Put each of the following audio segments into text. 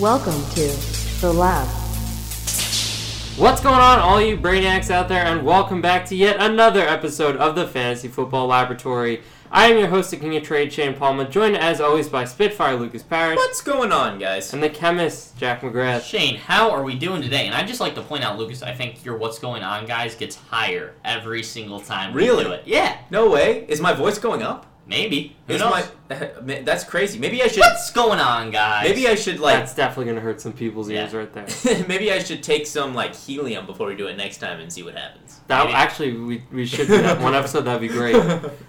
Welcome to The Lab. What's going on, all you brainiacs out there, and welcome back to yet another episode of the Fantasy Football Laboratory. I am your host, the King of Trade, Shane Palmer, joined as always by Spitfire Lucas Parrish. What's going on, guys? And the chemist, Jack McGrath. Shane, how are we doing today? And I'd just like to point out, Lucas, I think your what's going on, guys, gets higher every single time we do it. Yeah. No way. Is my voice going up? Maybe. Who knows? That's crazy. Maybe I should... What's going on, guys? Maybe I should, like... That's definitely going to hurt some people's ears right there. Maybe I should take some, like, helium before we do it next time and see what happens. Actually, we should do that one episode. That'd be great.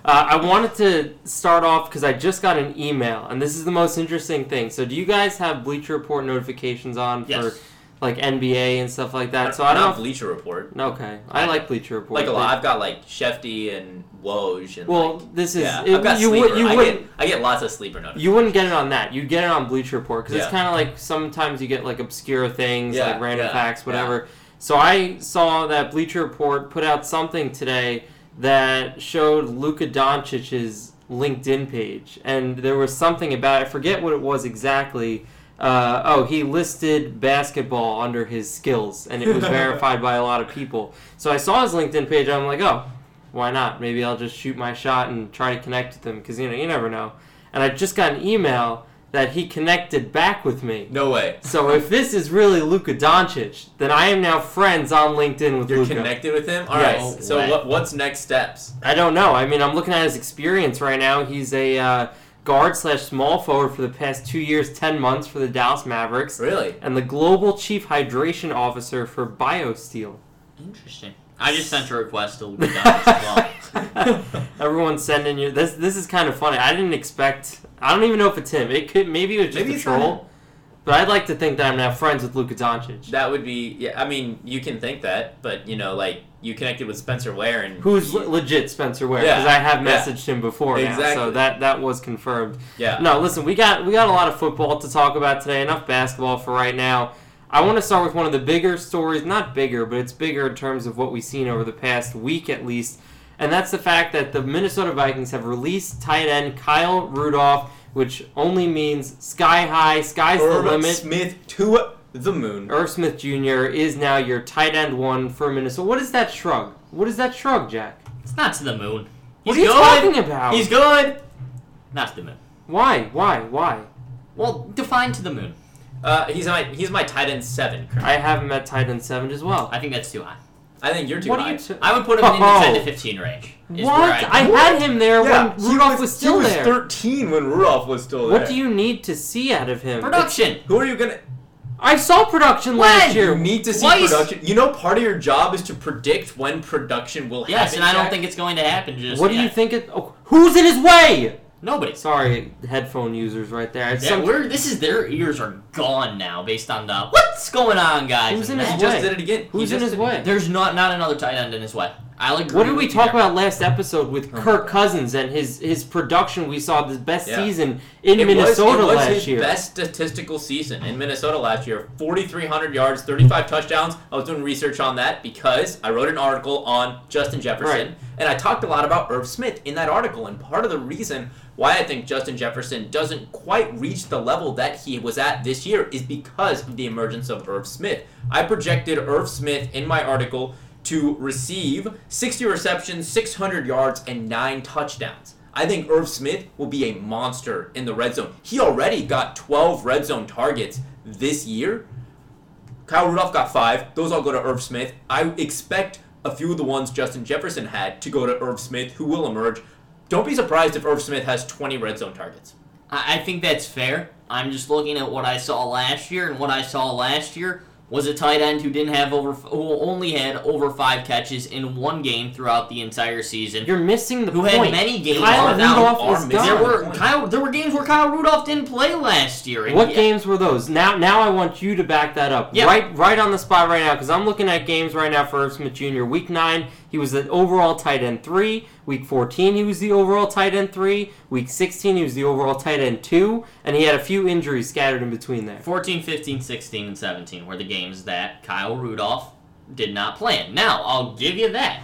I wanted to start off because I just got an email, and this is the most interesting thing. So do you guys have Bleacher Report notifications on for... like NBA and stuff like that. So I don't know. Bleacher Report. Okay, I like Bleacher Report. Like a lot. I've got like Shefty and Woj. And this is I've got sleeper. I get lots of sleeper notifications. You wouldn't get it on that. You get it on Bleacher Report because it's kind of like sometimes you get like obscure things, like random facts, whatever. Yeah. So I saw that Bleacher Report put out something today that showed Luka Doncic's LinkedIn page, and there was something about it. I forget what it was exactly. He listed basketball under his skills, and it was verified by a lot of people. So I saw his LinkedIn page, and I'm like, why not? Maybe I'll just shoot my shot and try to connect with him, because, you never know. And I just got an email that he connected back with me. No way. So if this is really Luka Doncic, then I am now friends on LinkedIn with Luka. You're connected with him? All right. Oh, so what's next steps? I don't know. I mean, I'm looking at his experience right now. He's a... guard / small forward for the past 2 years, 10 months for the Dallas Mavericks. Really? And the global chief hydration officer for BioSteel. Interesting. I just sent a request to Luka Doncic as well. Everyone's sending you... This is kind of funny. I didn't expect... I don't even know if it's him. Maybe it was just a troll. But I'd like to think that I'm now friends with Luka Doncic. That would be... Yeah, I mean, you can think that, but, you connected with Spencer Ware. Who's legit Spencer Ware, because I have messaged him before now, so that was confirmed. Yeah. No, listen, we got a lot of football to talk about today, enough basketball for right now. I want to start with one of the bigger stories, not bigger, but it's bigger in terms of what we've seen over the past week at least, and that's the fact that the Minnesota Vikings have released tight end Kyle Rudolph, which only means sky high, sky's the limit. Irv Smith to the moon. Irv Smith Jr. is now your tight end one for Minnesota. What is that shrug? What is that shrug, Jack? It's not to the moon. What are you talking about? He's good. Not to the moon. Why? Well, define to the moon. He's my tight end 7. Currently. I have him at tight end 7 as well. I think that's too high. I think you're too high. I would put him in the 10 to 15 range. I had him there when Rudolph was still there. He was 13 when Rudolph was still there. What do you need to see out of him? Production. Who are you gonna? I saw production last year. You need to see production. Part of your job is to predict when production will happen. Yes, and I don't think it's going to happen just yet. What do you think? Who's in his way? Nobody. Sorry, headphone users right there. Their ears are gone now based on the what's going on, guys. Who's in his way? He just did it again. Who's in his way? There's not another tight end in his way. I agree. What did we talk about last episode with Kirk Cousins and his production? We saw the best season in Minnesota last year. It was his best statistical season in Minnesota last year. 4,300 yards, 35 touchdowns. I was doing research on that because I wrote an article on Justin Jefferson. Right. And I talked a lot about Irv Smith in that article. And part of the reason why I think Justin Jefferson doesn't quite reach the level that he was at this year is because of the emergence of Irv Smith. I projected Irv Smith in my article to receive 60 receptions, 600 yards, and 9 touchdowns. I think Irv Smith will be a monster in the red zone. He already got 12 red zone targets this year. Kyle Rudolph got 5. Those all go to Irv Smith. I expect a few of the ones Justin Jefferson had to go to Irv Smith, who will emerge. Don't be surprised if Irv Smith has 20 red zone targets. I think that's fair. I'm just looking at what I saw last year, and what I saw last year was a tight end who only had over 5 catches in one game throughout the entire season. You're missing the point. Who had many games. There were games where Kyle Rudolph didn't play last year. What games were those? Now I want you to back that up. Yep. Right on the spot right now, because I'm looking at games right now for Irv Smith Jr. Week 9, he was the overall tight end 3. Week 14, he was the overall tight end 3. Week 16, he was the overall tight end 2. And he had a few injuries scattered in between there. 14, 15, 16, and 17 were the games that Kyle Rudolph did not play in. Now, I'll give you that.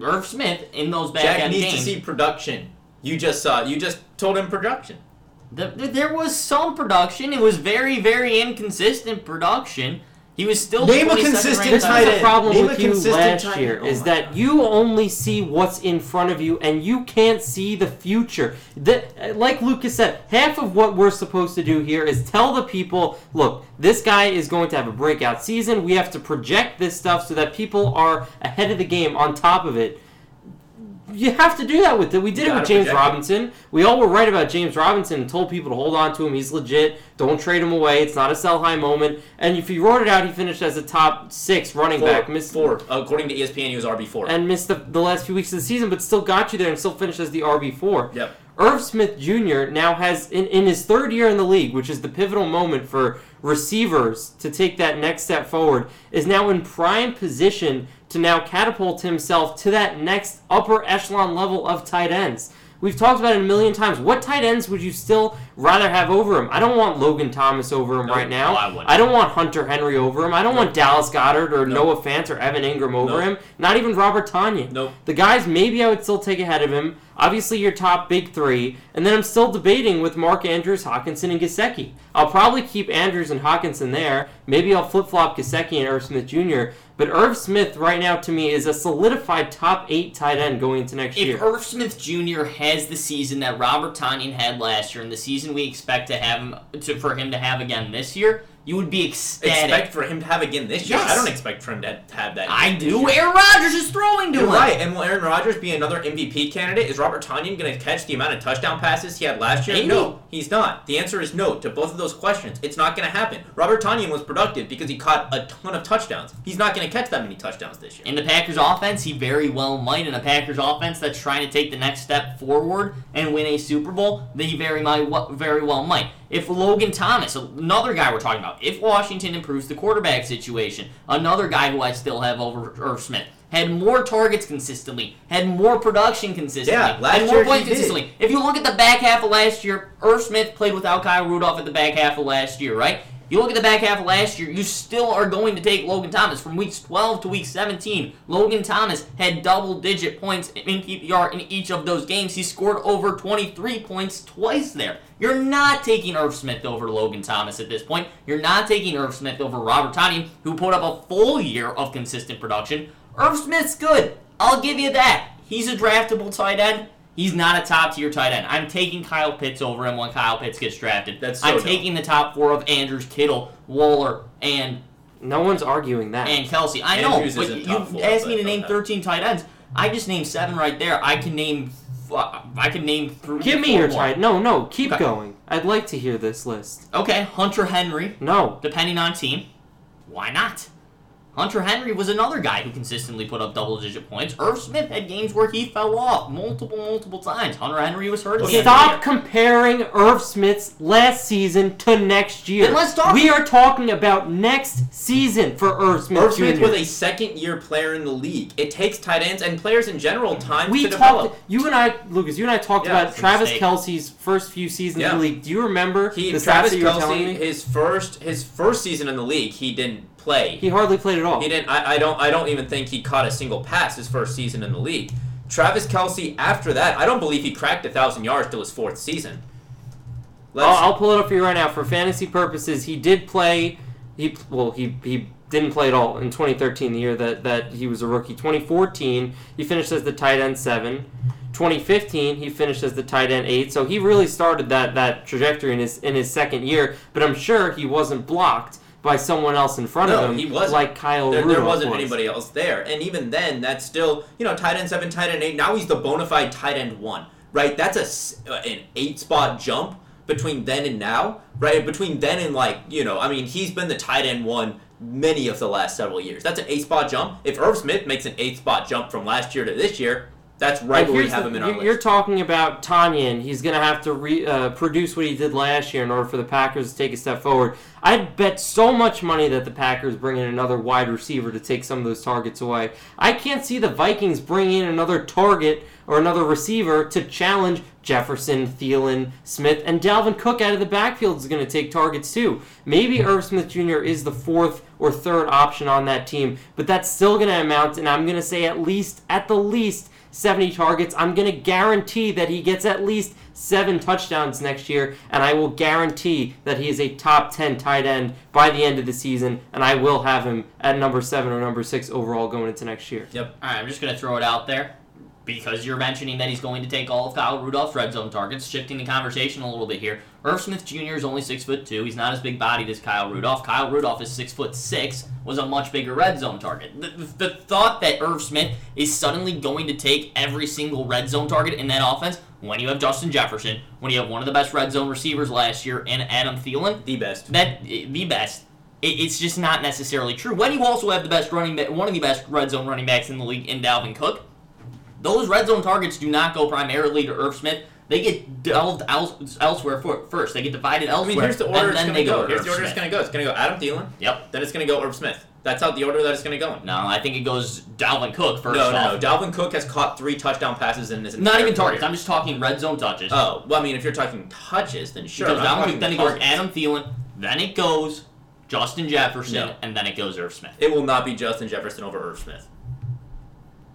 Irv Smith in those back end games. Jack needs to see production. You just told him production. There was some production. It was very, very inconsistent production. He was still name a consistent tight end. The problem name with you last year is that you only see what's in front of you, and you can't see the future. That, like Lucas said, half of what we're supposed to do here is tell the people, look, this guy is going to have a breakout season. We have to project this stuff so that people are ahead of the game on top of it. You have to do that with it. We did it with James Robinson. We all were right about James Robinson and told people to hold on to him. He's legit. Don't trade him away. It's not a sell-high moment. And if you wrote it out, he finished as a top six running back. Missed four. According to ESPN, he was RB4. And missed the last few weeks of the season, but still got you there and still finished as the RB4. Yep. Irv Smith Jr. now has, in his third year in the league, which is the pivotal moment for receivers to take that next step forward, is now in prime position to now catapult himself to that next upper echelon level of tight ends. We've talked about it a million times. What tight ends would you still rather have over him? I don't want Logan Thomas over him right now. I don't want Hunter Henry over him. I don't want Dallas Goedert or Noah Fant or Evan Ingram over him. Not even Robert Tonyan. The guys maybe I would still take ahead of him. Obviously your top big three. And then I'm still debating with Mark Andrews, Hockenson, and Gesicki. I'll probably keep Andrews and Hockenson there. Maybe I'll flip-flop Gesicki and Irv Smith Jr., but Irv Smith right now to me is a solidified top 8 tight end going into next year. If Irv Smith Jr. has the season that Robert Tonyan had last year and the season we expect to have him for him to have again this year, you would be ecstatic. Expect for him to have again this year? Yes. I don't expect for him to have that. I do. Year. Aaron Rodgers is throwing to him. Right, and will Aaron Rodgers be another MVP candidate? Is Robert Tonyan going to catch the amount of touchdown passes he had last year? Maybe. No, he's not. The answer is no to both of those questions. It's not going to happen. Robert Tonyan was productive because he caught a ton of touchdowns. He's not going to catch that many touchdowns this year. In the Packers offense, he very well might. In a Packers offense that's trying to take the next step forward and win a Super Bowl, he very well might. If Logan Thomas, another guy we're talking about, if Washington improves the quarterback situation, another guy who I still have over Irv Smith, had more targets consistently, had more production consistently, had more points consistently. If you look at the back half of last year, Irv Smith played without Kyle Rudolph at the back half of last year, right? You look at the back half of last year, you still are going to take Logan Thomas. From weeks 12 to week 17, Logan Thomas had double-digit points in PPR in each of those games. He scored over 23 points twice there. You're not taking Irv Smith over Logan Thomas at this point. You're not taking Irv Smith over Robert Tonyan, who put up a full year of consistent production. Irv Smith's good. I'll give you that. He's a draftable tight end. He's not a top-tier tight end. I'm taking Kyle Pitts over him when Kyle Pitts gets drafted. I'm taking the top four of Andrews, Kittle, Waller, and... No one's arguing that. And Kelce. I know, Andrews but you asked me to name 13 tight ends. I just named 7 right there. I can name 3. Give me your tight... No. Keep going. I'd like to hear this list. Okay, Hunter Henry. No. Depending on team. Why not? Hunter Henry was another guy who consistently put up double-digit points. Irv Smith had games where he fell off multiple times. Hunter Henry was hurt. Stop comparing Irv Smith's last season to next year. Then let's talk. We are talking about next season for Irv Smith. Irv Smith was a second-year player in the league. It takes tight ends and players in general time to develop. You and I talked about Travis Kelce's first few seasons in the league. Do you remember the stats that you were telling me? His first season in the league, he didn't play. He hardly played at all. He didn't. I don't even think he caught a single pass his first season in the league. Travis Kelce, after that, I don't believe he cracked 1,000 yards till his fourth season. I'll pull it up for you right now. For fantasy purposes, he did play. He didn't play at all in 2013, the year that he was a rookie. 2014, he finished as the tight end 7. 2015, he finished as the tight end 8. So he really started that trajectory in his second year. But I'm sure he wasn't blocked by someone else in front of him, he wasn't. Like Kyle Rudolph. There wasn't anybody else there. And even then, that's still, tight end 7, tight end 8. Now he's the bona fide tight end 1, right? That's an 8-spot jump between then and now, right? Between then and, he's been the tight end 1 many of the last several years. That's an 8-spot jump. If Irv Smith makes an 8-spot jump from last year to this year, that's right where we have him in our list. You're talking about Tonyan. He's going to have to produce what he did last year in order for the Packers to take a step forward. I'd bet so much money that the Packers bring in another wide receiver to take some of those targets away. I can't see the Vikings bringing in another target or another receiver to challenge Jefferson, Thielen, Smith, and Dalvin Cook out of the backfield is going to take targets too. Maybe Irv Smith Jr. is the fourth or third option on that team, but that's still going to amount, and I'm going to say at the least, 70 targets. I'm going to guarantee that he gets at least 7 touchdowns next year, and I will guarantee that he is a top 10 tight end by the end of the season, and I will have him at number 7 or number 6 overall going into next year. Yep. All right, I'm just going to throw it out there. Because you're mentioning that he's going to take all of Kyle Rudolph's red zone targets, shifting the conversation a little bit here. Irv Smith Jr. is only 6'2". He's not as big-bodied as Kyle Rudolph. Kyle Rudolph is 6'6", was a much bigger red zone target. The thought that Irv Smith is suddenly going to take every single red zone target in that offense, when you have Justin Jefferson, when you have one of the best red zone receivers last year, and Adam Thielen. The best. It's just not necessarily true. When you also have the best one of the best red zone running backs in the league in Dalvin Cook, those red zone targets do not go primarily to Irv Smith. They get delved elsewhere first. They get divided elsewhere. I mean, here's the order it's going to go. It's going to go Adam Thielen. Yep. Then it's going to go Irv Smith. That's how the order that it's going to go in. No, I think it goes Dalvin Cook first. No. Dalvin Cook has caught 3 touchdown passes in his entire career. Not even targets. I'm just talking red zone touches. Oh, well, I mean, if you're talking touches, then sure. Then it goes Adam Thielen. Then it goes Justin Jefferson. No. And then it goes Irv Smith. It will not be Justin Jefferson over Irv Smith.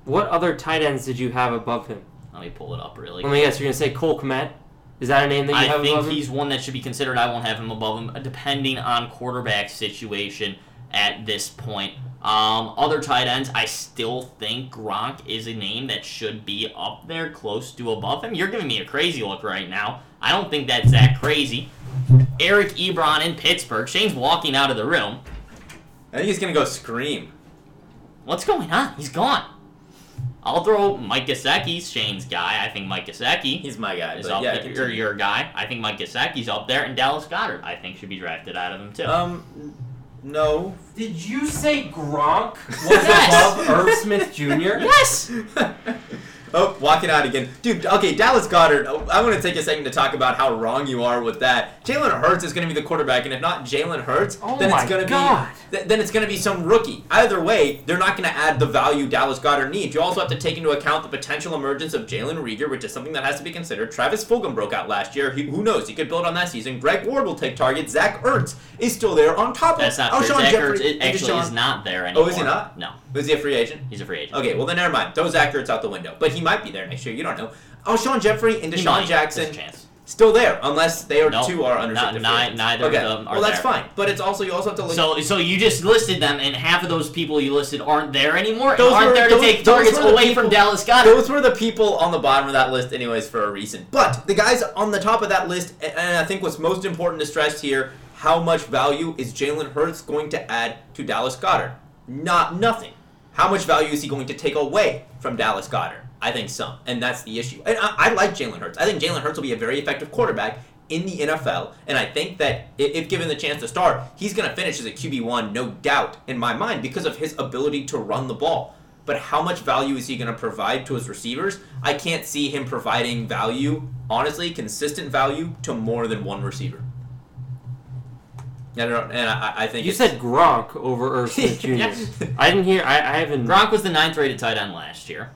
What other tight ends did you have above him? Let me pull it up really quick. Let me guess, you're going to say Cole Kmet? Is that a name that you have above him? I think he's one that should be considered. I won't have him above him, depending on quarterback situation at this point. Other tight ends, I still think Gronk is a name that should be up there, close to above him. You're giving me a crazy look right now. I don't think that's that crazy. Eric Ebron in Pittsburgh. Shane's walking out of the room. I think he's going to go scream. What's going on? He's gone. I'll throw Mike Gesicki, Shane's guy. I think Mike Gesicki. He's my guy. Is up there, or your guy. I think Mike Gesicki's up there. And Dallas Goedert, I think, should be drafted out of him, too. No. Did you say Gronk was above Irv Smith Jr.? Yes! Oh, walking out again. Dude, okay, Dallas Goedert, I want to take a second to talk about how wrong you are with that. Jalen Hurts is going to be the quarterback, and if not Jalen Hurts, then it's going to be some rookie. Either way, they're not going to add the value Dallas Goedert needs. You also have to take into account the potential emergence of Jalen Reagor, which is something that has to be considered. Travis Fulgham broke out last year. Who knows? He could build on that season. Greg Ward will take targets. Zach Ertz is still there on top of That's not true. Zach Ertz actually is not there anymore. Oh, is he not? No. Is he a free agent? He's a free agent. Okay, well then never mind. Throw Zach Ertz out the window. But he might be there next year. You don't know. Alshon Jeffrey and Deshaun Jackson still there, unless they are two are unrestricted. Neither of them are. Well, that's fine. But it's also you also have to look. So you just listed them, and half of those people you listed aren't there anymore. Those take targets away from Dallas Goedert. Those were the people on the bottom of that list, anyways, for a reason. But the guys on the top of that list, and I think what's most important to stress here, how much value is Jalen Hurts going to add to Dallas Goedert? Not nothing. How much value is he going to take away from Dallas Goedert? I think some, and that's the issue. And I like Jalen Hurts. I think Jalen Hurts will be a very effective quarterback in the NFL, and I think that if given the chance to start, he's going to finish as a QB1, no doubt, in my mind, because of his ability to run the ball. But how much value is he going to provide to his receivers? I can't see him providing value, honestly, consistent value, to more than one receiver. I think you said Gronk over Irv Smith Jr. Yeah. I didn't hear. I haven't. Gronk was the 9th rated tight end last year.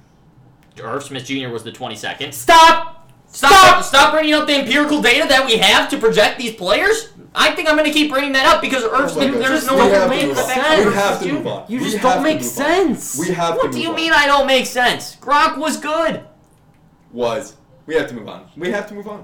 Irv Smith Jr. was the 22nd. Stop bringing up the empirical data that we have to project these players. I think I'm going to keep bringing that up because Irv Smith, there's no other way to sense. We have to move on. You just don't make sense. We have to move on. What do you mean I don't make sense? Gronk was good. Was. We have to move on.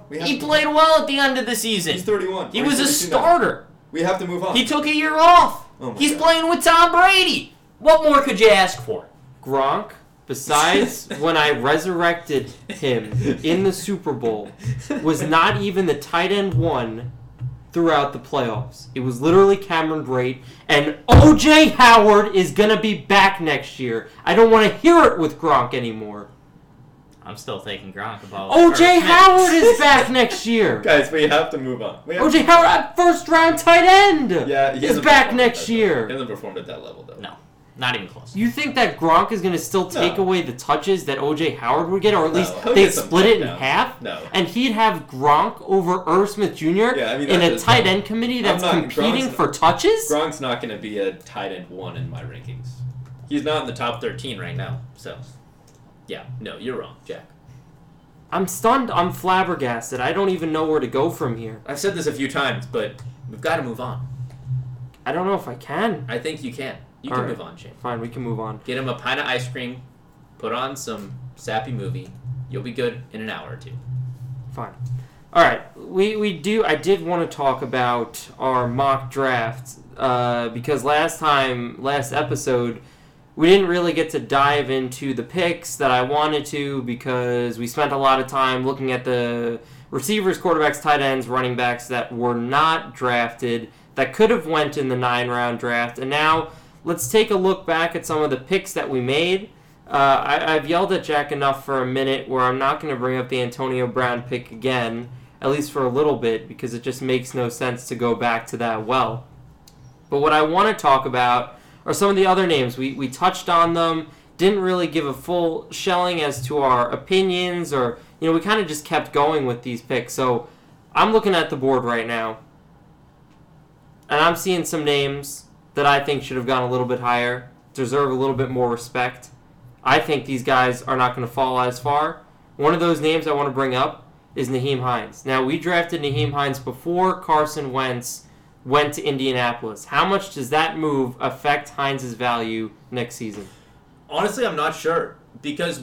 He played well at the end of the season. He's 31. He was a starter. We have to move on. He took a year off. He's playing with Tom Brady. What more could you ask for? Gronk? Besides, when I resurrected him in the Super Bowl, was not even the tight end one throughout the playoffs. It was literally Cameron Brate, and O.J. Howard is going to be back next year. I don't want to hear it with Gronk anymore. I'm still thinking Gronk about O.J. Howard is back next year. Guys, we have to move on. O.J. Howard, first-round tight end, is back next year. He hasn't performed at that level, though. No. Not even close. You think that Gronk is going to still take away the touches that O.J. Howard would get, or at least they'd split it in half? No. And he'd have Gronk over Irv Smith Jr. In a tight end committee that's competing for touches? Gronk's not going to be a tight end one in my rankings. He's not in the top 13 right now. So, yeah. No, you're wrong, Jack. I'm stunned. I'm flabbergasted. I don't even know where to go from here. I've said this a few times, but we've got to move on. I don't know if I can. I think you can. You can move on, Shane. Fine, we can move on. Get him a pint of ice cream, put on some sappy movie. You'll be good in an hour or two. Fine. All right. I did want to talk about our mock drafts because last episode, we didn't really get to dive into the picks that I wanted to because we spent a lot of time looking at the receivers, quarterbacks, tight ends, running backs that were not drafted that could have went in the 9-round draft. And now let's take a look back at some of the picks that we made. I've yelled at Jack enough for a minute where I'm not going to bring up the Antonio Brown pick again, at least for a little bit, because it just makes no sense to go back to that well. But what I want to talk about are some of the other names. We touched on them, didn't really give a full shelling as to our opinions, or, you know, we kind of just kept going with these picks. So I'm looking at the board right now, and I'm seeing some names that I think should have gone a little bit higher, deserve a little bit more respect. I think these guys are not going to fall as far. One of those names I want to bring up is Nyheim Hines. Now, we drafted Nyheim Hines before Carson Wentz went to Indianapolis. How much does that move affect Hines' value next season? Honestly, I'm not sure. Because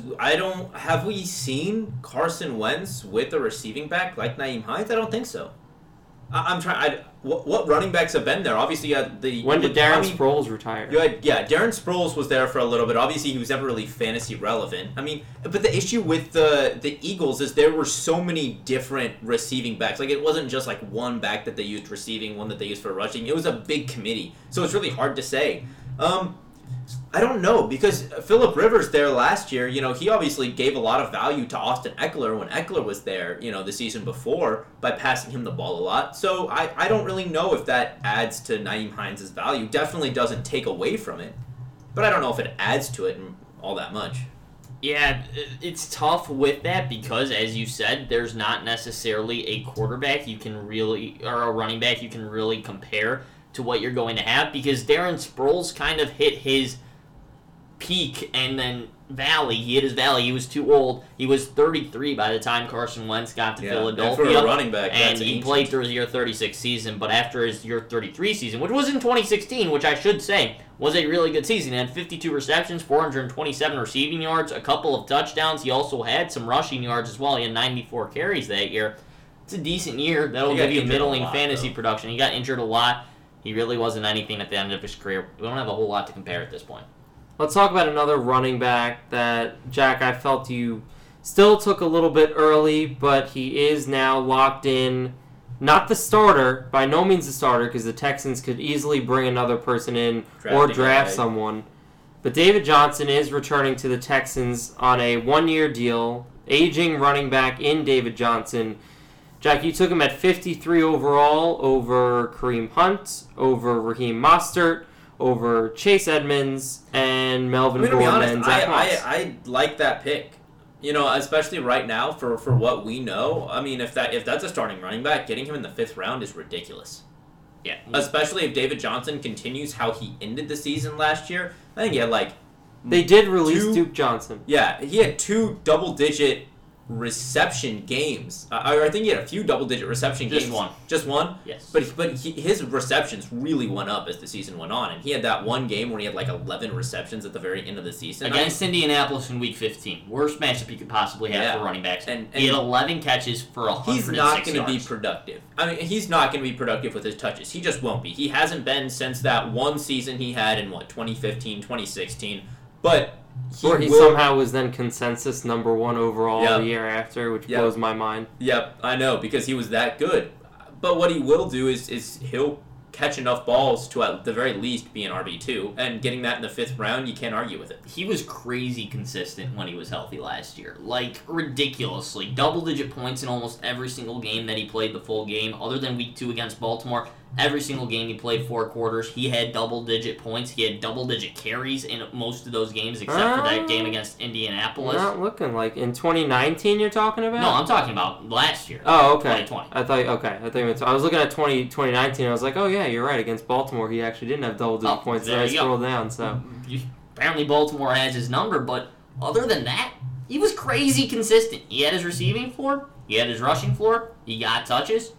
have we seen Carson Wentz with a receiving back like Nyheim Hines? I don't think so. What running backs have been there? Obviously, you had the... When did Darren Sproles retire? Darren Sproles was there for a little bit. Obviously, he was never really fantasy relevant. I mean, but the issue with the Eagles is there were so many different receiving backs. Like, it wasn't just, like, one back that they used receiving, one that they used for rushing. It was a big committee, so it's really hard to say. I don't know, because Phillip Rivers there last year, you know, he obviously gave a lot of value to Austin Eckler when Eckler was there, you know, the season before by passing him the ball a lot. So I don't really know if that adds to Nyheim Hines' value. Definitely doesn't take away from it, but I don't know if it adds to it all that much. Yeah, it's tough with that because, as you said, there's not necessarily a quarterback you can really, or a running back you can really compare to what you're going to have, because Darren Sproles kind of hit his peak and then valley. He hit his valley. He was too old. He was 33 by the time Carson Wentz got to Philadelphia. And for a running back, and he played through his year 36 season, but after his year 33 season, which was in 2016, which I should say was a really good season. He had 52 receptions, 427 receiving yards, a couple of touchdowns. He also had some rushing yards as well. He had 94 carries that year. It's a decent year. That'll give you middling fantasy production. He got injured a lot. He really wasn't anything at the end of his career. We don't have a whole lot to compare at this point. Let's talk about another running back that, Jack, I felt you still took a little bit early, but he is now locked in. Not the starter, by no means the starter, because the Texans could easily bring another person in or draft someone. But David Johnson is returning to the Texans on a one-year deal, aging running back in David Johnson. Jack, you took him at 53 overall over Kareem Hunt, over Raheem Mostert, over Chase Edmonds, and Melvin Gordon. I like that pick. You know, especially right now for what we know. I mean, if that's a starting running back, getting him in the 5th round is ridiculous. Yeah. Especially if David Johnson continues how he ended the season last year. I think he had They did release Duke Johnson. Yeah, he had 2 double-digit reception games. I think he had a few double-digit reception games. Just one? Yes. But his receptions really went up as the season went on, and he had that one game where he had 11 receptions at the very end of the season. Against Indianapolis in Week 15. Worst matchup you could possibly have for running backs. And he had 11 catches for 106 yards. He's not going to be productive. I mean, he's not going to be productive with his touches. He just won't be. He hasn't been since that one season he had in, 2015, 2016. But... He somehow was then consensus number 1 overall the year after, which blows my mind. Yep, I know, because he was that good. But what he will do is he'll catch enough balls to at the very least be an RB2, and getting that in the 5th round, you can't argue with it. He was crazy consistent when he was healthy last year. Ridiculously. Double-digit points in almost every single game that he played the full game, other than Week 2 against Baltimore. Every single game he played 4 quarters, he had double-digit points. He had double-digit carries in most of those games, except for that game against Indianapolis. Not looking like... In 2019 you're talking about? No, I'm talking about last year. Oh, okay. 2020. I was looking at 2019, I was like, oh yeah, you're right. Against Baltimore, he actually didn't have double-digit points. So I scrolled down, so... Apparently Baltimore has his number, but other than that, he was crazy consistent. He had his receiving floor. He had his rushing floor. He got touches.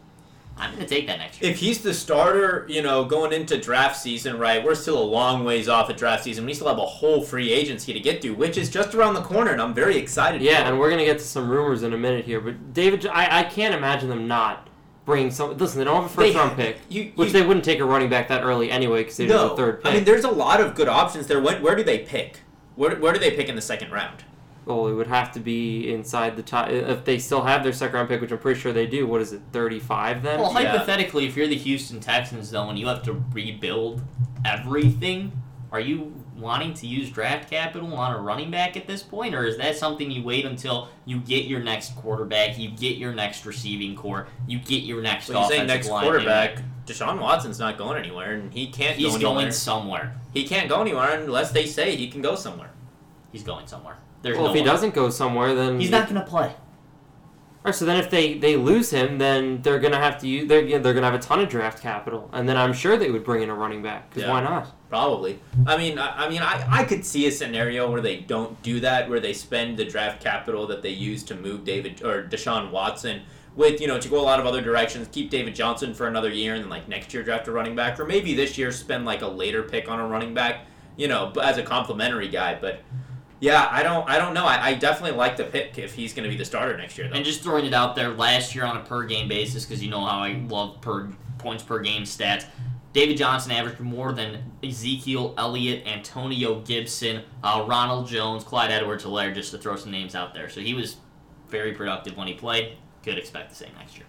I'm going to take that next year. If he's the starter, you know, going into draft season, right, we're still a long ways off at draft season. We still have a whole free agency to get to, which is just around the corner, and I'm very excited. Yeah, and we're going to get to some rumors in a minute here. But, David, I can't imagine them not bringing some... Listen, they don't have a first-round pick, which they wouldn't take a running back that early anyway because they didn't have a third pick. I mean, there's a lot of good options there. Where do they pick? Where do they pick in the second round? Well, it would have to be inside the top. If they still have their second-round pick, which I'm pretty sure they do, what is it, 35 then? Well, hypothetically, if you're the Houston Texans, though, and you have to rebuild everything, are you wanting to use draft capital on a running back at this point, or is that something you wait until you get your next quarterback, you get your next receiving core, you get your next offensive line? Next quarterback, Deshaun Watson's not going anywhere, and he can't go anywhere. He's going somewhere. He can't go anywhere unless they say he can go somewhere. He's going somewhere. If he doesn't go somewhere, then... He's not going to play. All right, so then if they lose him, then they're going to have to use... They're going to have a ton of draft capital, and then I'm sure they would bring in a running back, because why not? Probably. I could see a scenario where they don't do that, where they spend the draft capital that they use to move Deshaun Watson with, you know, to go a lot of other directions, keep David Johnson for another year, and then, like, next year draft a running back, or maybe this year spend, like, a later pick on a running back, you know, as a complimentary guy, but... Yeah, I don't know. I definitely like the pick if he's going to be the starter next year, though. And just throwing it out there, last year on a per-game basis, because you know how I love points per game stats, David Johnson averaged more than Ezekiel Elliott, Antonio Gibson, Ronald Jones, Clyde Edwards-Helaire, just to throw some names out there. So he was very productive when he played. Could expect the same next year.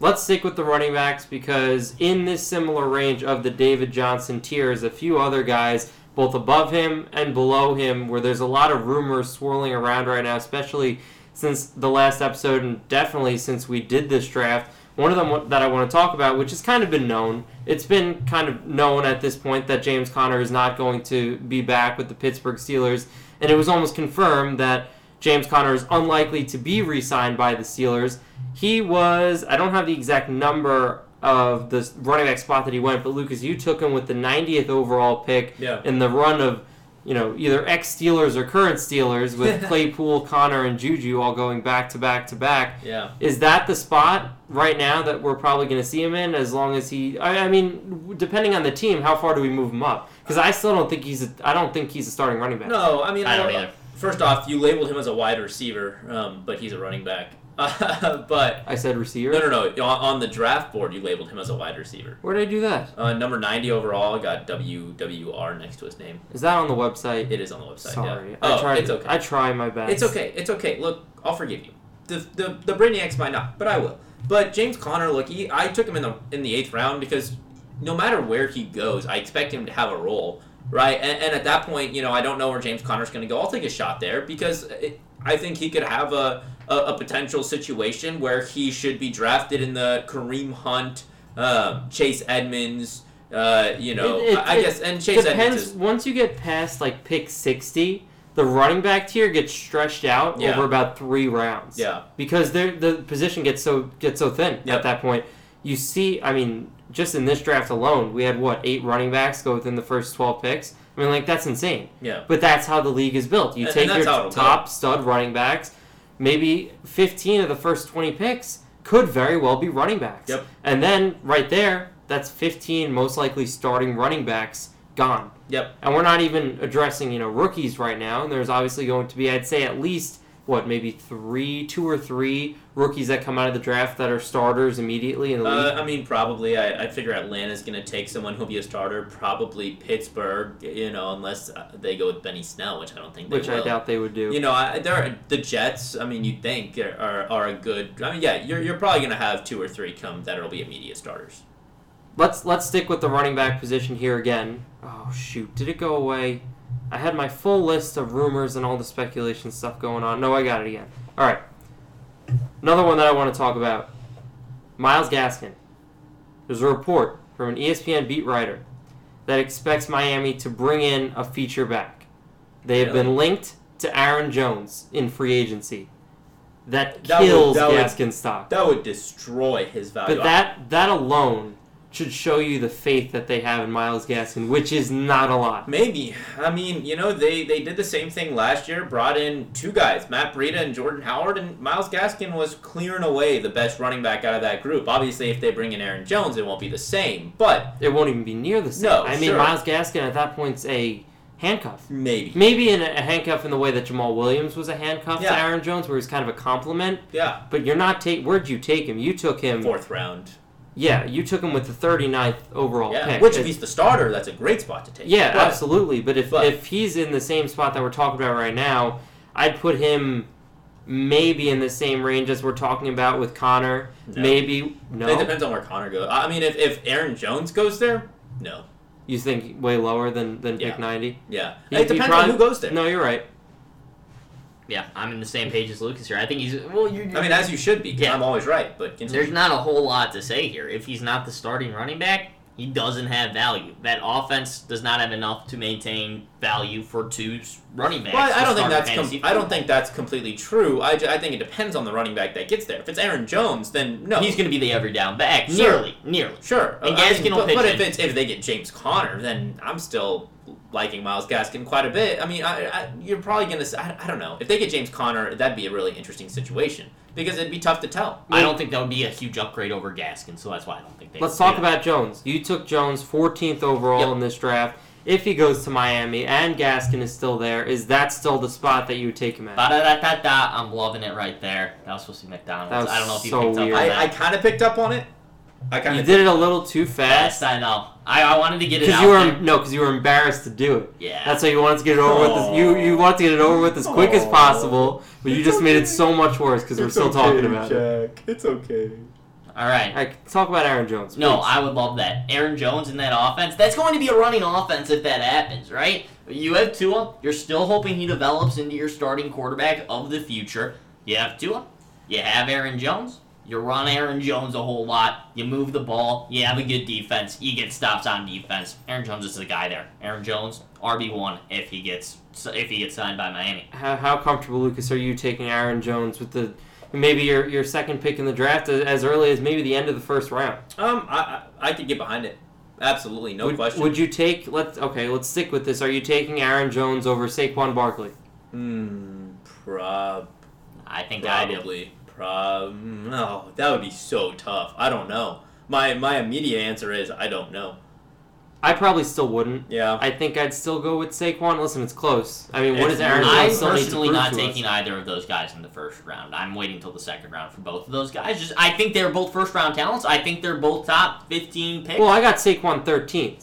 Let's stick with the running backs, because in this similar range of the David Johnson tier is a few other guys both above him and below him, where there's a lot of rumors swirling around right now, especially since the last episode and definitely since we did this draft. One of them that I want to talk about, which has kind of been known, it's been kind of known at this point that James Conner is not going to be back with the Pittsburgh Steelers, and it was almost confirmed that James Conner is unlikely to be re-signed by the Steelers. He was, I don't have the exact number of the running back spot that he went, but Lucas, you took him with the 90th overall pick in the run of, you know, either ex-Steelers or current Steelers with Claypool, Connor, and Juju all going back to back to back. Yeah. Is that the spot right now that we're probably going to see him in, as long as he... I mean, depending on the team, how far do we move him up? Because I still don't think he's a starting running back. No, I mean... I don't either. First off, you labeled him as a wide receiver, but he's a running back. But I said receiver? No. On the draft board, you labeled him as a wide receiver. Where did I do that? Number 90 overall, got WWR next to his name. Is that on the website? It is on the website, sorry. Yeah. It's okay. I try my best. It's okay. Look, I'll forgive you. The Brainiacs might not, but I will. But James Conner, look, I took him in the 8th round because no matter where he goes, I expect him to have a role, right? And at that point, you know, I don't know where James Conner's going to go. I'll take a shot there because I think he could have a potential situation where he should be drafted in the Kareem Hunt, Chase Edmonds, I guess, and Chase depends, Edmonds. Once you get past, like, pick 60, the running back tier gets stretched out over about 3 rounds. Yeah. Because the position gets so thin at that point. You see, I mean, just in this draft alone, we had, 8 running backs go within the first 12 picks? I mean, like, that's insane. Yeah. But that's how the league is built. You take your top stud running backs. Maybe 15 of the first 20 picks could very well be running backs. Yep. And then right there, that's 15 most likely starting running backs gone. Yep. And we're not even addressing, you know, rookies right now. And there's obviously going to be, I'd say, at least, maybe 2 or 3 rookies that come out of the draft that are starters immediately in the league? I mean, probably. I'd figure Atlanta's going to take someone who'll be a starter. Probably Pittsburgh, you know, unless they go with Benny Snell, which I don't think they will. Which I doubt they would do. You know, the Jets, I mean, you'd think are a good... I mean, yeah, you're probably going to have 2 or 3 come that'll be immediate starters. Let's stick with the running back position here again. Oh, shoot. Did it go away? I had my full list of rumors and all the speculation stuff going on. No, I got it again. All right. Another one that I want to talk about. Miles Gaskin. There's a report from an ESPN beat writer that expects Miami to bring in a feature back. They have been linked to Aaron Jones in free agency. That kills Gaskin's stock. That would destroy his value. But that alone should show you the faith that they have in Miles Gaskin, which is not a lot. Maybe. I mean, you know, they did the same thing last year, brought in two guys, Matt Breida and Jordan Howard, and Miles Gaskin was clearing away the best running back out of that group. Obviously, if they bring in Aaron Jones, it won't be the same, but... It won't even be near the same. No, I mean, sure. Miles Gaskin at that point's a handcuff. Maybe in a handcuff in the way that Jamal Williams was a handcuff to Aaron Jones, where he's kind of a compliment. Yeah. But you're not taking... Where'd you take him? You took him... Fourth round. Yeah, you took him with the 39th overall pick. Which, if he's the starter, that's a great spot to take. Yeah, but, absolutely. But if he's in the same spot that we're talking about right now, I'd put him maybe in the same range as we're talking about with Connor. No. Maybe, no. It depends on where Connor goes. I mean, if Aaron Jones goes there, no. You think way lower than pick 90? Yeah. It depends on who goes there. No, you're right. Yeah, I'm in the same page as Lucas here. I think he's... Well, I mean, as you should be, because I'm always right. But there's not a whole lot to say here. If he's not the starting running back, he doesn't have value. That offense does not have enough to maintain value for two running backs. Well, I don't think that's completely true. I think it depends on the running back that gets there. If it's Aaron Jones, then no. He's going to be the every down back. Nearly. Sure. And Gaskin will pitch in. But if they get James Conner, then I'm still... liking Miles Gaskin quite a bit. I mean, you're probably going to... I don't know. If they get James Conner, that'd be a really interesting situation because it'd be tough to tell. I don't think that would be a huge upgrade over Gaskin, so that's why I don't think they... Let's talk about Jones. You took Jones 14th overall in this draft. If he goes to Miami and Gaskin is still there, is that still the spot that you would take him at? I'm loving it right there. That was supposed to be McDonald's. I don't know if you picked up on that. I kind of picked up on it. You did it a little too fast. Yes, I know. I wanted to get it out there. No, because you were embarrassed to do it. Yeah. That's why you wanted to get it over with. You wanted to get it over with as quick as possible, but you just made it so much worse because we're still talking about it. Jack. It's okay. All right. All right. Talk about Aaron Jones, please. No, I would love that. Aaron Jones in that offense. That's going to be a running offense if that happens, right? You have Tua. You're still hoping he develops into your starting quarterback of the future. You have Tua. You have Aaron Jones. You run Aaron Jones a whole lot. You move the ball. You have a good defense. You get stops on defense. Aaron Jones is the guy there. Aaron Jones, RB1 if he gets signed by Miami. How comfortable, Lucas, are you taking Aaron Jones with the maybe your second pick in the draft as early as maybe the end of the first round? I could get behind it. Absolutely, no question. Would you take? Let's stick with this. Are you taking Aaron Jones over Saquon Barkley? Probably. I do. No, that would be so tough. I don't know. My immediate answer is I don't know. I probably still wouldn't. Yeah. I think I'd still go with Saquon. Listen, it's close. I mean, what is Aaron Jones still need to prove to us? I'm personally not taking either of those guys in the first round. I'm waiting till the second round for both of those guys. I think they're both first-round talents. I think they're both top 15 picks. Well, I got Saquon 13th,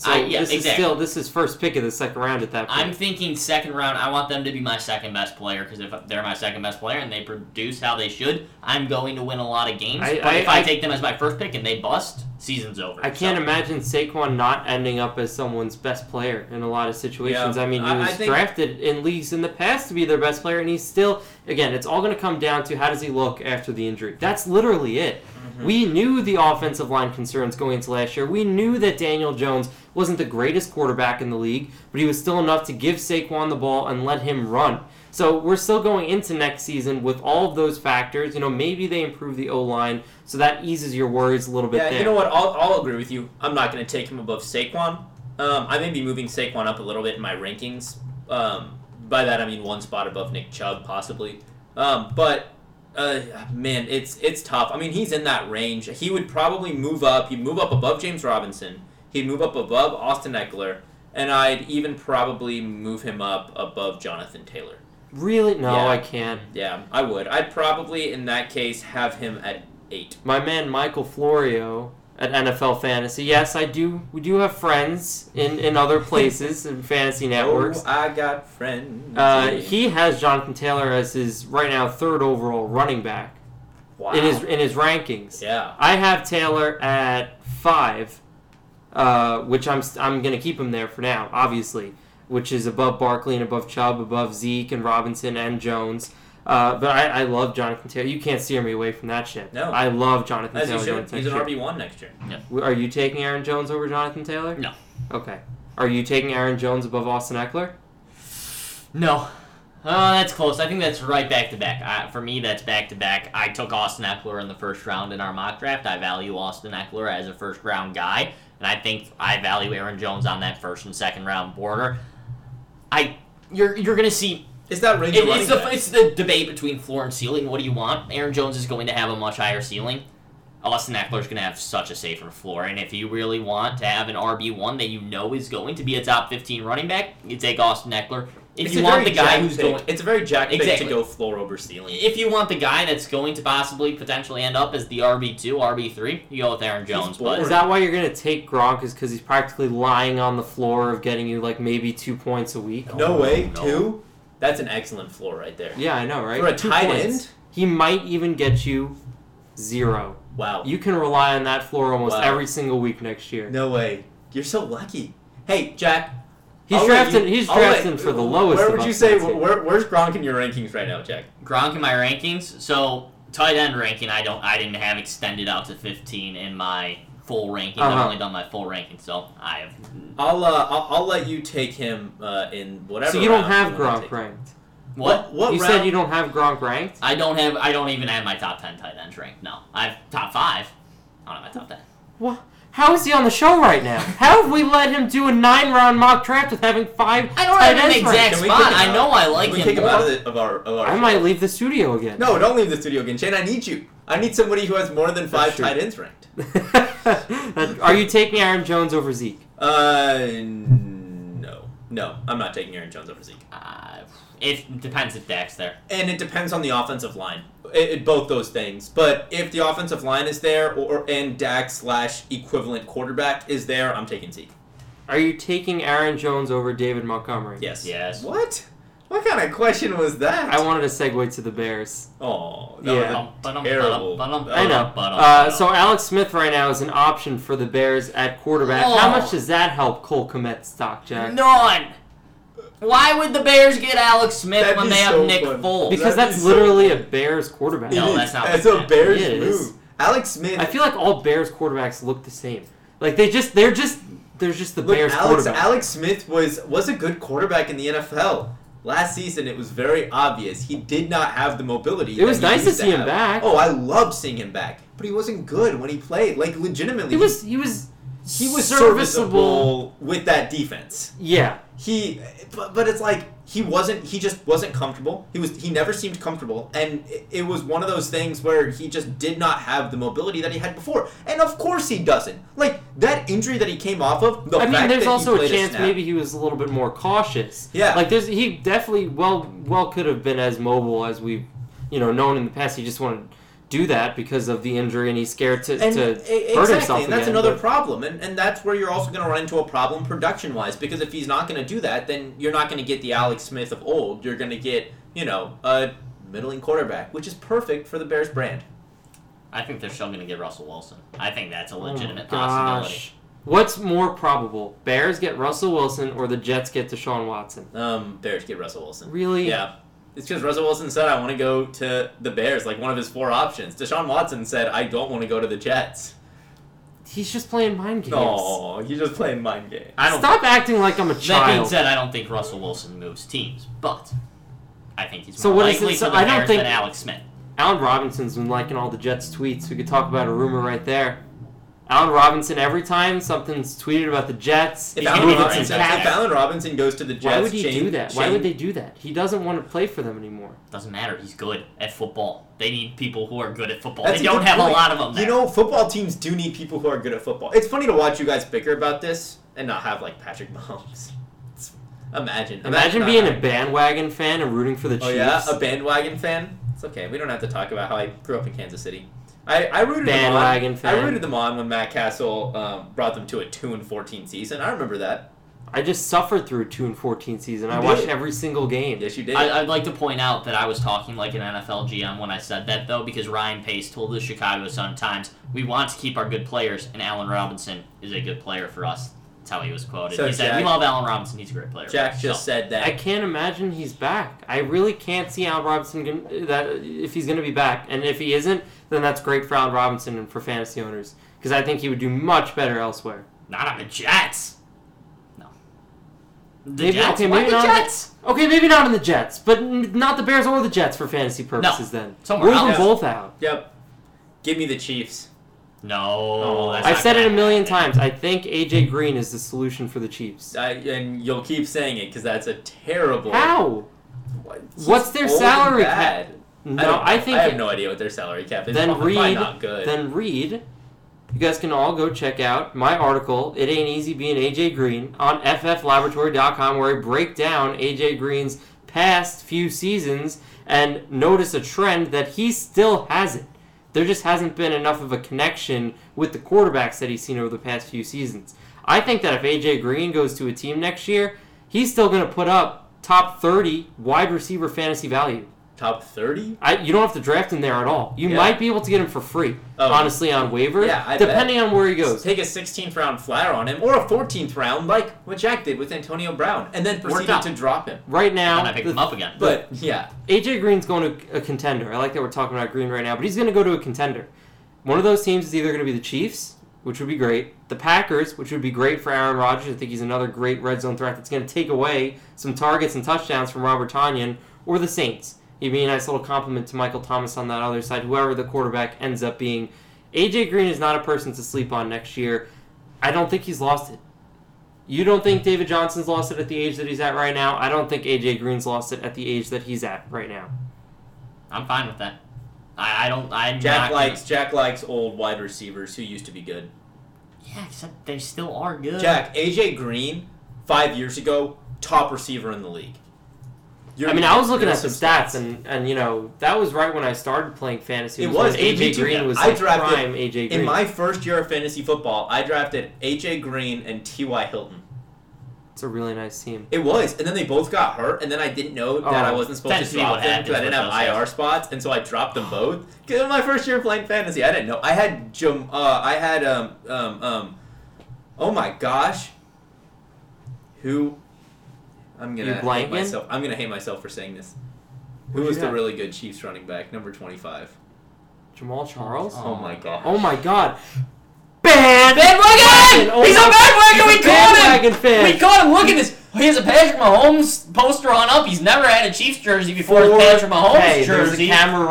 so this is first pick of the second round at that point. I'm thinking second round. I want them to be my second-best player because if they're my second-best player and they produce how they should, I'm going to win a lot of games. But if I take them as my first pick and they bust, season's over. I can't imagine Saquon not ending up as someone's best player in a lot of situations. Yeah. I mean, he was drafted in leagues in the past to be their best player, and he's still... Again, it's all going to come down to how does he look after the injury. That's literally it. Mm-hmm. We knew the offensive line concerns going into last year. We knew that Daniel Jones wasn't the greatest quarterback in the league, but he was still enough to give Saquon the ball and let him run. So we're still going into next season with all of those factors. You know, maybe they improve the O-line, so that eases your worries a little bit there. Yeah, you know what? I'll agree with you. I'm not going to take him above Saquon. I may be moving Saquon up a little bit in my rankings. By that, I mean one spot above Nick Chubb, possibly. Man, it's tough. I mean, he's in that range. He would probably move up. He'd move up above James Robinson. He'd move up above Austin Eckler. And I'd even probably move him up above Jonathan Taylor. Really? No, yeah. I can't. Yeah, I would. I'd probably, in that case, have him at 8. My man Michael Florio at NFL Fantasy. Yes, I do. We do have friends in other places in fantasy networks. Oh, I got friends. He has Jonathan Taylor as his right now 3rd overall running back. Wow. In his rankings. Yeah. I have Taylor at 5, which I'm gonna keep him there for now, obviously. Which is above Barkley and above Chubb, above Zeke and Robinson and Jones. But I love Jonathan Taylor. You can't steer me away from that shit. No. I love Jonathan Taylor. He's an RB1 next year. Yeah. Are you taking Aaron Jones over Jonathan Taylor? No. Okay. Are you taking Aaron Jones above Austin Eckler? No. Oh, that's close. I think that's right back-to-back. For me, that's back-to-back. I took Austin Eckler in the first round in our mock draft. I value Austin Eckler as a first-round guy, and I think I value Aaron Jones on that first and second-round border. You're going to see... Is that range of running back? It's the debate between floor and ceiling. What do you want? Aaron Jones is going to have a much higher ceiling. Austin Eckler is going to have such a safer floor, and if you really want to have an RB1 that you know is going to be a top 15 running back, you take Austin Eckler. If you want the guy who's going... It's a very jack pick to go floor over ceiling. If you want the guy that's going to potentially end up as the RB2, RB3, you go with Aaron Jones. But is that why you're going to take Gronk? Is because he's practically lying on the floor of getting you, like, maybe 2 points a week? No way. Two? That's an excellent floor right there. Yeah, I know, right? For a tight end? He might even get you 0. Wow. You can rely on that floor almost every single week next year. No way. You're so lucky. Hey, Jack... He's drafting for the lowest. Where would you say, where's Gronk in your rankings right now, Jack? Gronk in my rankings? So, tight end ranking, I didn't have extended out to 15 in my full ranking. Uh-huh. I've only done my full ranking, so I have... I'll let you take him in whatever. So you don't have Gronk ranked? What you round? Said you don't have Gronk ranked? I don't even have my top 10 tight ends ranked, no. I have top 5. I don't have my top 10. What? How is he on the show right now? How have we let him do a 9-round mock draft with having 5? I don't have an exact spot. I know I like him. Take him out of our I show. Might leave the studio again. No, don't leave the studio again, Shane. I need you. I need somebody who has more than 5 tight ends ranked. Are you taking Aaron Jones over Zeke? No, I'm not taking Aaron Jones over Zeke. It depends if Dak's there, and it depends on the offensive line. Both those things. But if the offensive line is there and Dak/equivalent quarterback is there, I'm taking Zeke. Are you taking Aaron Jones over David Montgomery? Yes. What? What kind of question was that? I wanted to segue to the Bears. Oh, that was terrible. I know. So Alex Smith right now is an option for the Bears at quarterback. Oh. How much does that help Cole Kmet's stock, Jack? None! Why would the Bears get Alex Smith when they have Nick Foles? Because that's literally a Bears quarterback. No, that's not. That's a Bears move. Alex Smith. I feel like all Bears quarterbacks look the same. Like they're just the Bears quarterback. Alex Smith was a good quarterback in the NFL last season. It was very obvious he did not have the mobility. It was nice to see him back. Oh, I loved seeing him back, but he wasn't good when he played. Like legitimately, he was serviceable with that defense. Yeah. But it's like he just wasn't comfortable. He never seemed comfortable, and it was one of those things where he just did not have the mobility that he had before. And of course he doesn't. Like that injury that he came off of, there's also a chance maybe he was a little bit more cautious. Yeah. Like he definitely well could have been as mobile as we've known in the past. He just wanted do that because of the injury, and he's scared to hurt himself. Exactly, and that's another problem, and that's where you're also going to run into a problem production-wise, because if he's not going to do that, then you're not going to get the Alex Smith of old. You're going to get, a middling quarterback, which is perfect for the Bears brand. I think they're still going to get Russell Wilson. I think that's a legitimate possibility. What's more probable? Bears get Russell Wilson or the Jets get Deshaun Watson? Bears get Russell Wilson. Really? Yeah. It's because Russell Wilson said, I want to go to the Bears, like one of his 4 options. Deshaun Watson said, I don't want to go to the Jets. He's just playing mind games. No, he's just playing mind games. Stop acting like I'm a child. That being said, I don't think Russell Wilson moves teams, but I think he's more likely to the Bears than Alex Smith. Allen Robinson's been liking all the Jets' tweets. We could talk about a rumor right there. Allen Robinson, every time something's tweeted about the Jets, if Allen Robinson goes to the Jets, why would he do that? Why would they do that? He doesn't want to play for them anymore. Doesn't matter. He's good at football. They need people who are good at football. They don't have a lot of them. Football teams do need people who are good at football. It's funny to watch you guys bicker about this and not have like Patrick Mahomes. Imagine being a bandwagon fan and rooting for the Chiefs. Oh yeah, a bandwagon fan. It's okay. We don't have to talk about how I grew up in Kansas City. I rooted them on when Matt Castle brought them to a 2-14 season. I remember that. I just suffered through a 2-14 season. I watched every single game. Yes, you did. I'd like to point out that I was talking like an NFL GM when I said that, though, because Ryan Pace told the Chicago Sun-Times, we want to keep our good players, and Allen Robinson is a good player for us. That's how he was quoted. So he said, we love Allen Robinson. He's a great player. Jack just said that. I can't imagine he's back. I really can't see Allen Robinson if he's going to be back. And if he isn't, then that's great for Allen Robinson and for fantasy owners, because I think he would do much better elsewhere. Not on the Jets. No. The Jets? Maybe not the Jets? Okay, maybe not in the Jets, but not the Bears or the Jets for fantasy purposes then. Somewhere else. We're both out. Yep. Give me the Chiefs. No. I've said it a million times. I think AJ Green is the solution for the Chiefs. And you'll keep saying it because that's a terrible... How? What's their salary cap? No, I have no idea what their salary cap is. Then read. You guys can all go check out my article, It Ain't Easy Being AJ Green, on fflaboratory.com, where I break down AJ Green's past few seasons and notice a trend that he still has it. There just hasn't been enough of a connection with the quarterbacks that he's seen over the past few seasons. I think that if AJ Green goes to a team next year, he's still going to put up top 30 wide receiver fantasy value. Top 30? You don't have to draft him there at all. You might be able to get him for free, honestly, on waivers, depending on where he goes. Take a 16th round flyer on him, or a 14th round, like what Jack did with Antonio Brown, and then proceeded to drop him. Right now... And I picked him up again. But, yeah. A.J. Green's going to a contender. I like that we're talking about Green right now, but he's going to go to a contender. One of those teams is either going to be the Chiefs, which would be great, the Packers, which would be great for Aaron Rodgers. I think he's another great red zone threat that's going to take away some targets and touchdowns from Robert Tonyan, or the Saints. It'd be a nice little compliment to Michael Thomas on that other side, whoever the quarterback ends up being. AJ Green is not a person to sleep on next year. I don't think he's lost it. You don't think David Johnson's lost it at the age that he's at right now? I don't think AJ Green's lost it at the age that he's at right now. I'm fine with that. Jack likes old wide receivers who used to be good. Yeah, except they still are good. Jack, AJ Green, 5 years ago, top receiver in the league. I was looking at some stats, and you know, that was right when I started playing fantasy. AJ Green was prime AJ Green. In my first year of fantasy football, I drafted AJ Green and T.Y. Hilton. It's a really nice team. It was, and then they both got hurt, and then I didn't know that I wasn't supposed to drop them because I didn't have IR spots, and so I dropped them both. Because in my first year playing fantasy, I didn't know. I had oh my gosh, who? I'm gonna hate myself for saying this. Who was the really good Chiefs running back, number 25? Jamaal Charles. Oh my god. Bandwagon! Oh, he's a bandwagon. We caught him. Fan. We caught him. Look at this. He has a Patrick Mahomes poster on up. He's never had a Chiefs jersey before. Patrick Mahomes jersey. There's a camera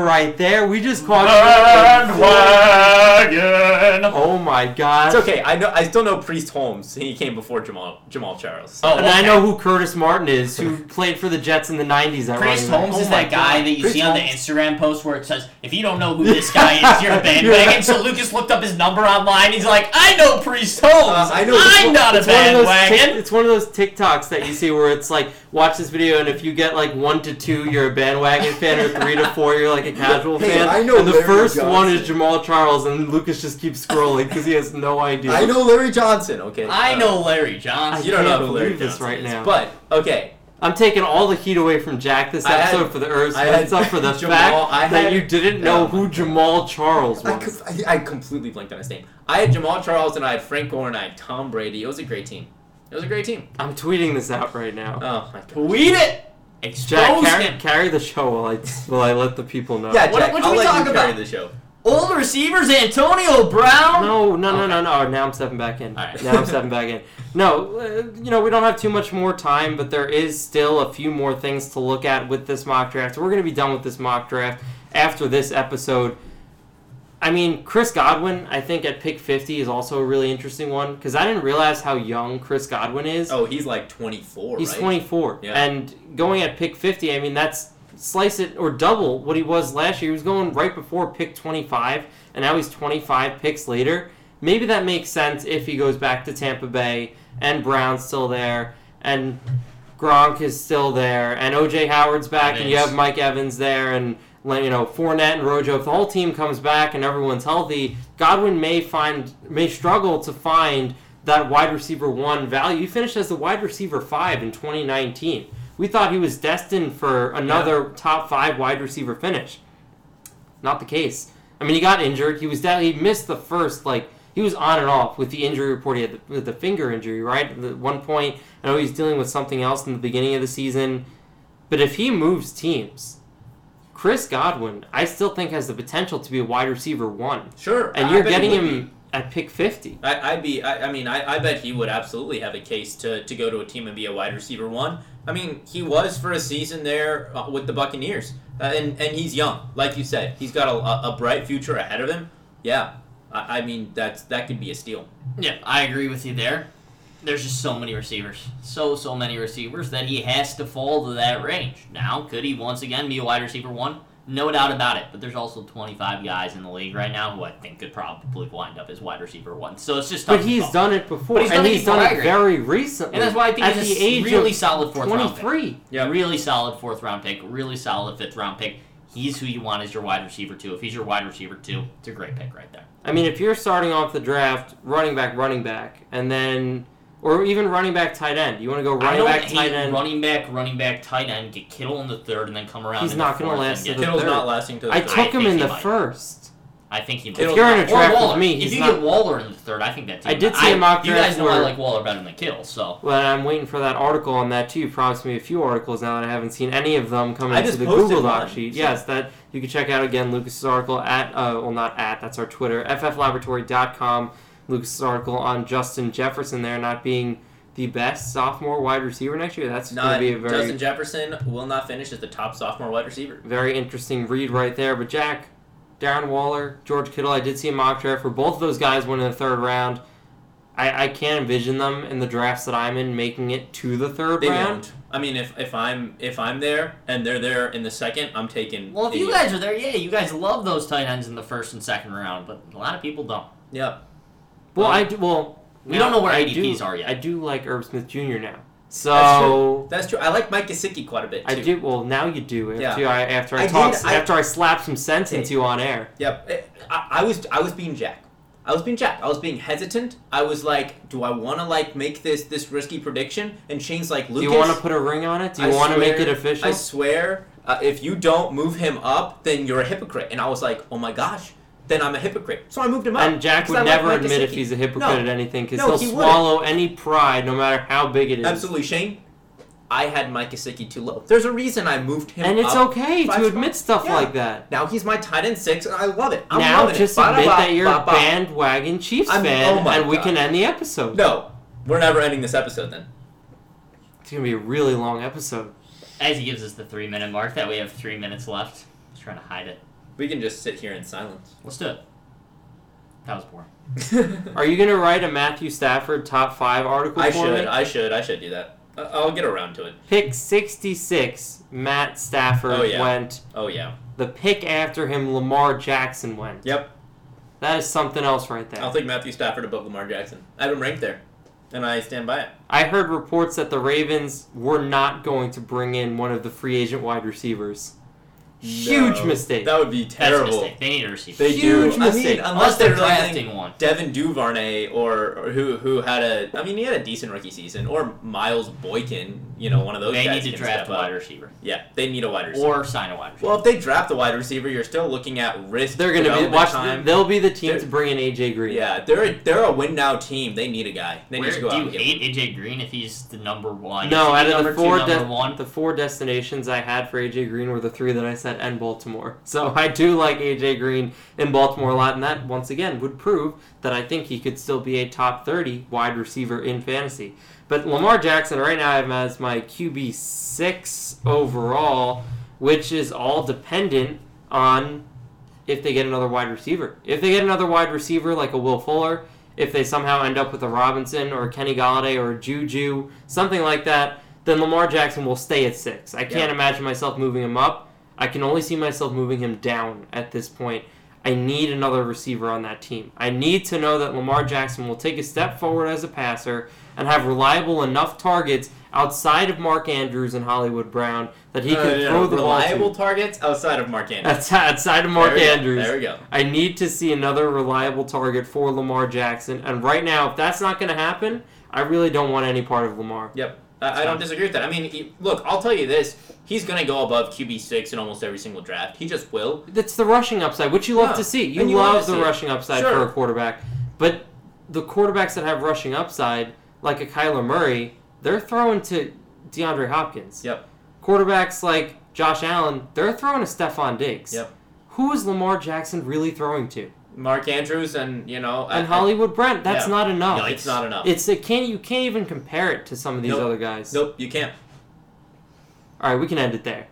right there. We just caught bandwagon. Oh my god. It's okay. I still know Priest Holmes. He came before Jamaal Charles. Oh, and I know who Curtis Martin is, who played for the Jets in the 90s. Priest Holmes is that guy that you see on the Instagram post where it says, "If you don't know who this guy is, you're a bandwagon." So Lucas looked up his number online. He's like, "I know Priest Holmes. I'm not a bandwagon." It's one of those TikToks that you see where it's like, watch this video, and if you get like 1 to 2, you're a bandwagon fan, or 3 to 4, you're like a casual fan. I know. And the first one is Jamaal Charles, and Lucas just keeps scrolling because he has no idea. I know Larry Johnson. Okay. I know Larry Johnson. You don't know who Larry Johnson right now. But okay, I'm taking all the heat away from Jack this episode for the Irv Smith up for the fact that you didn't know who Jamaal Charles was. I completely blanked on his name. I had Jamaal Charles, and I had Frank Gore, and I had Tom Brady. It was a great team. I'm tweeting this out right now. Oh my god. Tweet it! Expose him. Carry the show while I let the people know. Yeah, Jack, what do we talk about? Carry the show. Old receivers, Antonio Brown. No. Now I'm stepping back in. All right. No, we don't have too much more time, but there is still a few more things to look at with this mock draft. We're going to be done with this mock draft after this episode. I mean, Chris Godwin, I think at pick 50 is also a really interesting one, because I didn't realize how young Chris Godwin is. Oh, he's like 24, right? He's 24. Yeah. And going at pick 50, I mean, that's slice it or double what he was last year. He was going right before pick 25, and now he's 25 picks later. Maybe that makes sense if he goes back to Tampa Bay, and Brown's still there, and Gronk is still there, and O.J. Howard's back, and you have Mike Evans there, and... Fournette and Rojo, if the whole team comes back and everyone's healthy, Godwin may struggle to find that wide receiver 1 value. He finished as the wide receiver 5 in 2019. We thought he was destined for another top 5 wide receiver finish. Not the case. I mean, he got injured. He missed the first, he was on and off with the injury report. He had the finger injury, right? At one point, I know he's dealing with something else in the beginning of the season. But if he moves teams... Chris Godwin, I still think, has the potential to be a wide receiver 1. Sure. And you're getting him at pick 50. I bet he would absolutely have a case to go to a team and be a wide receiver one. I mean, he was for a season there with the Buccaneers. And he's young. Like you said, he's got a bright future ahead of him. Yeah. I mean, that could be a steal. Yeah, I agree with you there. There's just so many receivers. So many receivers that he has to fall to that range. Now, could he once again be a wide receiver one? No doubt about it. But there's also 25 guys in the league right now who I think could probably wind up as wide receiver one. So it's just tough. But he's done it before. And he's done it very recently. And that's why I think he's a really solid fourth round pick. 23. Yeah, really solid fourth round pick. Really solid fifth round pick. He's who you want as your wide receiver, too. If he's your wide receiver, too, it's a great pick right there. I mean, if you're starting off the draft, running back, and then... Or even running back, tight end. You want to go running back, tight end. Running back, tight end. Get Kittle in the third and then come around. He's not going to last to the third. Kittle's not lasting to the third. I took him in the first. I think he might. If you're in a draft with me, he's not. If you get Waller in the third, I think that's... I did see a mock draft. You guys know I like Waller better than Kittle, so... Well, I'm waiting for that article on that, too. You promised me a few articles now that I haven't seen any of them coming into the Google Doc sheet. Yes, that you can check out, again, Lucas's article at... Well, not at. That's our Twitter. fflaboratory.com. Luke's article on Justin Jefferson there not being the best sophomore wide receiver next year. That's going to be a very... Justin Jefferson will not finish as the top sophomore wide receiver. Very interesting read right there. But Jack, Darren Waller, George Kittle, I did see a mock draft for both of those guys winning the third round. I can't envision them in the drafts that I'm in making it to the third round. Won't. I mean, if I'm there and they're there in the second, I'm taking... Well, if you guys are there, yeah, you guys love those tight ends in the first and second round, but a lot of people don't. Yeah. Well, we don't know where ADPs are yet. I do like Irv Smith Jr. now. So That's true. I like Mike Gesicki quite a bit, too. I do. Well, now you do. After I slapped some sense into you on air. Yep. I was being Jack. I was being hesitant. I was like, do I want to make this risky prediction? And Shane's like, Lucas, do you want to put a ring on it? Do you want to make it official? I swear, if you don't move him up, then you're a hypocrite. And I was like, oh my gosh. Then I'm a hypocrite. So I moved him up. And Jack would never admit if he's a hypocrite at anything because he'll swallow any pride no matter how big it is. Absolutely, Shane. I had Mike Gesicki too low. There's a reason I moved him up. And it's okay to admit stuff like that. Now he's my tight end 6, and I love it. Now just admit that you're a bandwagon Chiefs fan, and we can end the episode. No, we're never ending this episode then. It's going to be a really long episode. As he gives us the 3-minute mark, that we have 3 minutes left. He's trying to hide it. We can just sit here in silence. Let's do it. That was boring. Are you going to write a Matthew Stafford top 5 article for me? I should do that. I'll get around to it. Pick 66, Matt Stafford went. Oh, yeah. The pick after him, Lamar Jackson went. Yep. That is something else right there. I'll take Matthew Stafford above Lamar Jackson. I have him ranked there, and I stand by it. I heard reports that the Ravens were not going to bring in one of the free agent wide receivers. Huge mistake. That would be terrible. That's a they need a receiver. Huge mistake. I mean, unless they're drafting one. Devin DuVernay or who had he had a decent rookie season, or Miles Boykin, one of those guys. They need to draft a wide receiver. Yeah, they need a wide receiver. Or sign a wide receiver. Well, if they draft a wide receiver, you're still looking at risk. They're going to be they'll be the team to bring in AJ Green. Yeah, they're a win now team. They need a guy. They need to go out and get him. Do you hate AJ Green if he's the number one? No, out of the four destinations I had for AJ Green were the three that I said. And Baltimore. So I do like AJ Green in Baltimore a lot, and that once again would prove that I think he could still be a top 30 wide receiver in fantasy. But Lamar Jackson right now I have as my QB 6 overall, which is all dependent on if they get another wide receiver. If they get another wide receiver like a Will Fuller, if they somehow end up with a Robinson or a Kenny Golladay or a Juju, something like that, then Lamar Jackson will stay at 6. I can't imagine myself moving him up. I can only see myself moving him down at this point. I need another receiver on that team. I need to know that Lamar Jackson will take a step forward as a passer and have reliable enough targets outside of Mark Andrews and Hollywood Brown that he can throw the ball to. Reliable targets outside of Mark Andrews. Outside of Mark Andrews. There we go. I need to see another reliable target for Lamar Jackson. And right now, if that's not going to happen, I really don't want any part of Lamar. Yep. I don't disagree with that. I mean, look, I'll tell you this. He's going to go above QB6 in almost every single draft. He just will. That's the rushing upside, which you love to see. You love the rushing upside for a quarterback. But the quarterbacks that have rushing upside, like a Kyler Murray, they're throwing to DeAndre Hopkins. Yep. Quarterbacks like Josh Allen, they're throwing to Stephon Diggs. Yep. Who is Lamar Jackson really throwing to? Mark Andrews and, you know... And Hollywood Brent. That's not enough. No, it's not enough. You can't even compare it to some of these other guys. Nope, you can't. All right, we can end it there.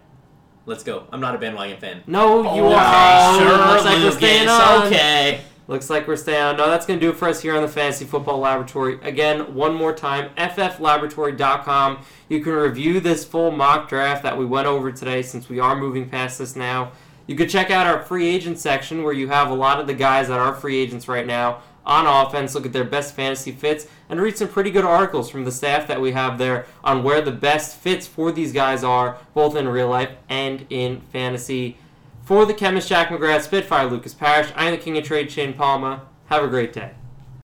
Let's go. I'm not a bandwagon fan. No, you are. Sure, looks like we're staying on. Okay. Looks like we're staying on. No, that's going to do it for us here on the Fantasy Football Laboratory. Again, one more time, fflaboratory.com. You can review this full mock draft that we went over today since we are moving past this now. You could check out our free agent section where you have a lot of the guys that are free agents right now on offense, look at their best fantasy fits, and read some pretty good articles from the staff that we have there on where the best fits for these guys are, both in real life and in fantasy. For the Chemist Jack McGrath, Spitfire Lucas Parrish, I am the King of Trade Shane Palma. Have a great day.